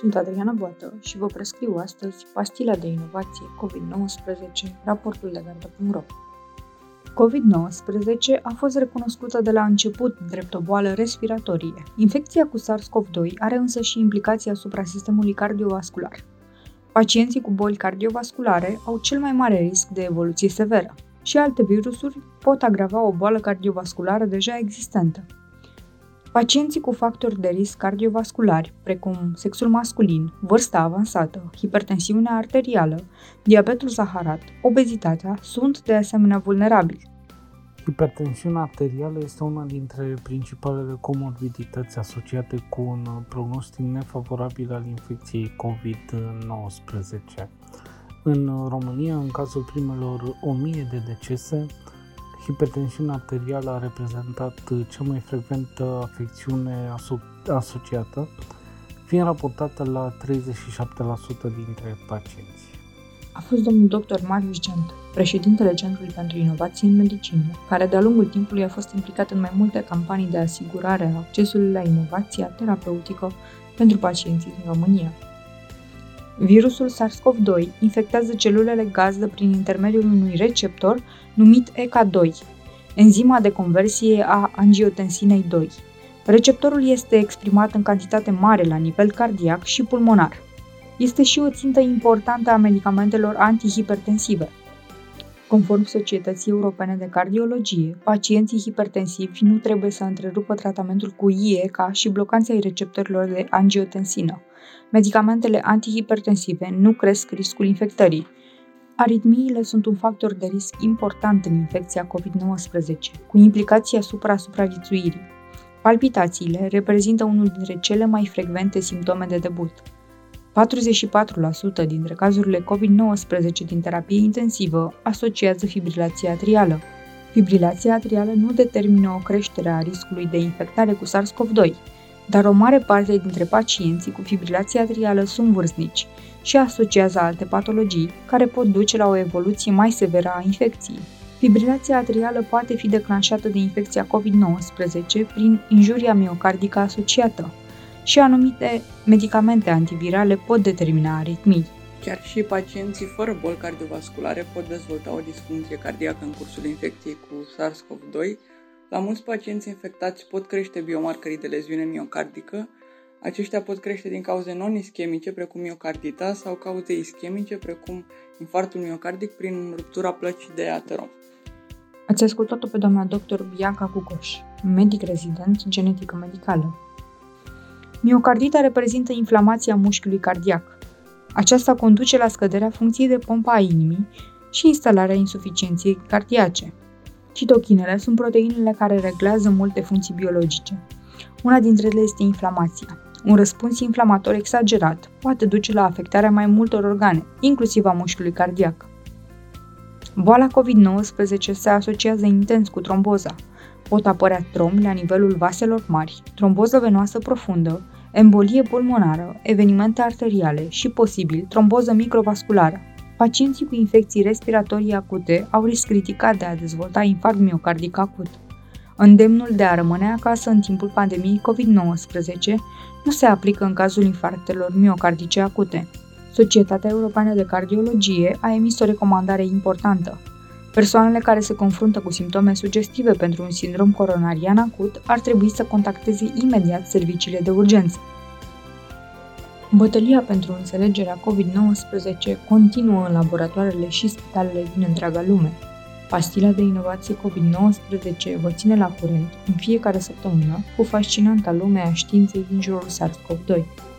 Sunt Adriana Boată și vă prescriu astăzi pastila de inovație COVID-19, raportul de Gardă.ro. COVID-19 a fost recunoscută de la început drept o boală respiratorie. Infecția cu SARS-CoV-2 are însă și implicații asupra sistemului cardiovascular. Pacienții cu boli cardiovasculare au cel mai mare risc de evoluție severă și alte virusuri pot agrava o boală cardiovasculară deja existentă. Pacienții cu factori de risc cardiovasculari, precum sexul masculin, vârsta avansată, hipertensiunea arterială, diabetul zaharat, obezitatea, sunt de asemenea vulnerabili. Hipertensiunea arterială este una dintre principalele comorbidități asociate cu un prognostic nefavorabil al infecției COVID-19. În România, în cazul primelor 1000 de decese, hipertensiunea arterială a reprezentat cea mai frecventă afecțiune asociată, fiind raportată la 37% dintre pacienți. A fost domnul dr. Marius Gent, președintele Centrului pentru Inovații în Medicină, care de-a lungul timpului a fost implicat în mai multe campanii de asigurare a accesului la inovația terapeutică pentru pacienții din România. Virusul SARS-CoV-2 infectează celulele gazdă prin intermediul unui receptor numit ECA2, enzima de conversie a angiotensinei 2. Receptorul este exprimat în cantitate mare la nivel cardiac și pulmonar. Este și o țintă importantă a medicamentelor antihipertensive. Conform Societății Europene de Cardiologie, pacienții hipertensivi nu trebuie să întrerupă tratamentul cu IECA și blocanții receptorilor de angiotensină. Medicamentele antihipertensive nu cresc riscul infectării. Aritmiile sunt un factor de risc important în infecția COVID-19, cu implicații asupra supraviețuirii. Palpitațiile reprezintă unul dintre cele mai frecvente simptome de debut. 44% dintre cazurile COVID-19 din terapie intensivă asociază fibrilația atrială. Fibrilația atrială nu determină o creștere a riscului de infectare cu SARS-CoV-2, dar o mare parte dintre pacienții cu fibrilație atrială sunt vârstnici și asociază alte patologii care pot duce la o evoluție mai severă a infecției. Fibrilația atrială poate fi declanșată de infecția COVID-19 prin injuria miocardică asociată și anumite medicamente antivirale pot determina aritmii. Chiar și pacienții fără boli cardiovasculare pot dezvolta o disfuncție cardiacă în cursul infecției cu SARS-CoV-2. La mulți pacienți infectați pot crește biomarkerii de leziune miocardică. Aceștia pot crește din cauze non-ischemice, precum miocardita, sau cauze ischemice, precum infarctul miocardic prin ruptura plăcii de aterom. Ați ascultat-o pe doamna dr. Bianca Cucos, medic rezident genetică medicală. Miocardita reprezintă inflamația mușchiului cardiac. Aceasta conduce la scăderea funcției de pompă a inimii și instalarea insuficienței cardiace. Citochinele sunt proteinele care reglează multe funcții biologice. Una dintre ele este inflamația. Un răspuns inflamator exagerat poate duce la afectarea mai multor organe, inclusiv a mușchiului cardiac. Boala COVID-19 se asociază intens cu tromboza. Pot apărea trombi la nivelul vaselor mari, tromboză venoasă profundă, embolie pulmonară, evenimente arteriale și, posibil, tromboză microvasculară. Pacienții cu infecții respiratorii acute au risc ridicat de a dezvolta infarct miocardic acut. Îndemnul de a rămâne acasă în timpul pandemiei COVID-19 nu se aplică în cazul infarctelor miocardice acute. Societatea Europeană de Cardiologie a emis o recomandare importantă. Persoanele care se confruntă cu simptome sugestive pentru un sindrom coronarian acut ar trebui să contacteze imediat serviciile de urgență. Bătălia pentru înțelegerea COVID-19 continuă în laboratoarele și spitalele din întreaga lume. Pastila de inovație COVID-19 vă ține la curent în fiecare săptămână cu fascinanta lume a științei din jurul SARS-CoV-2.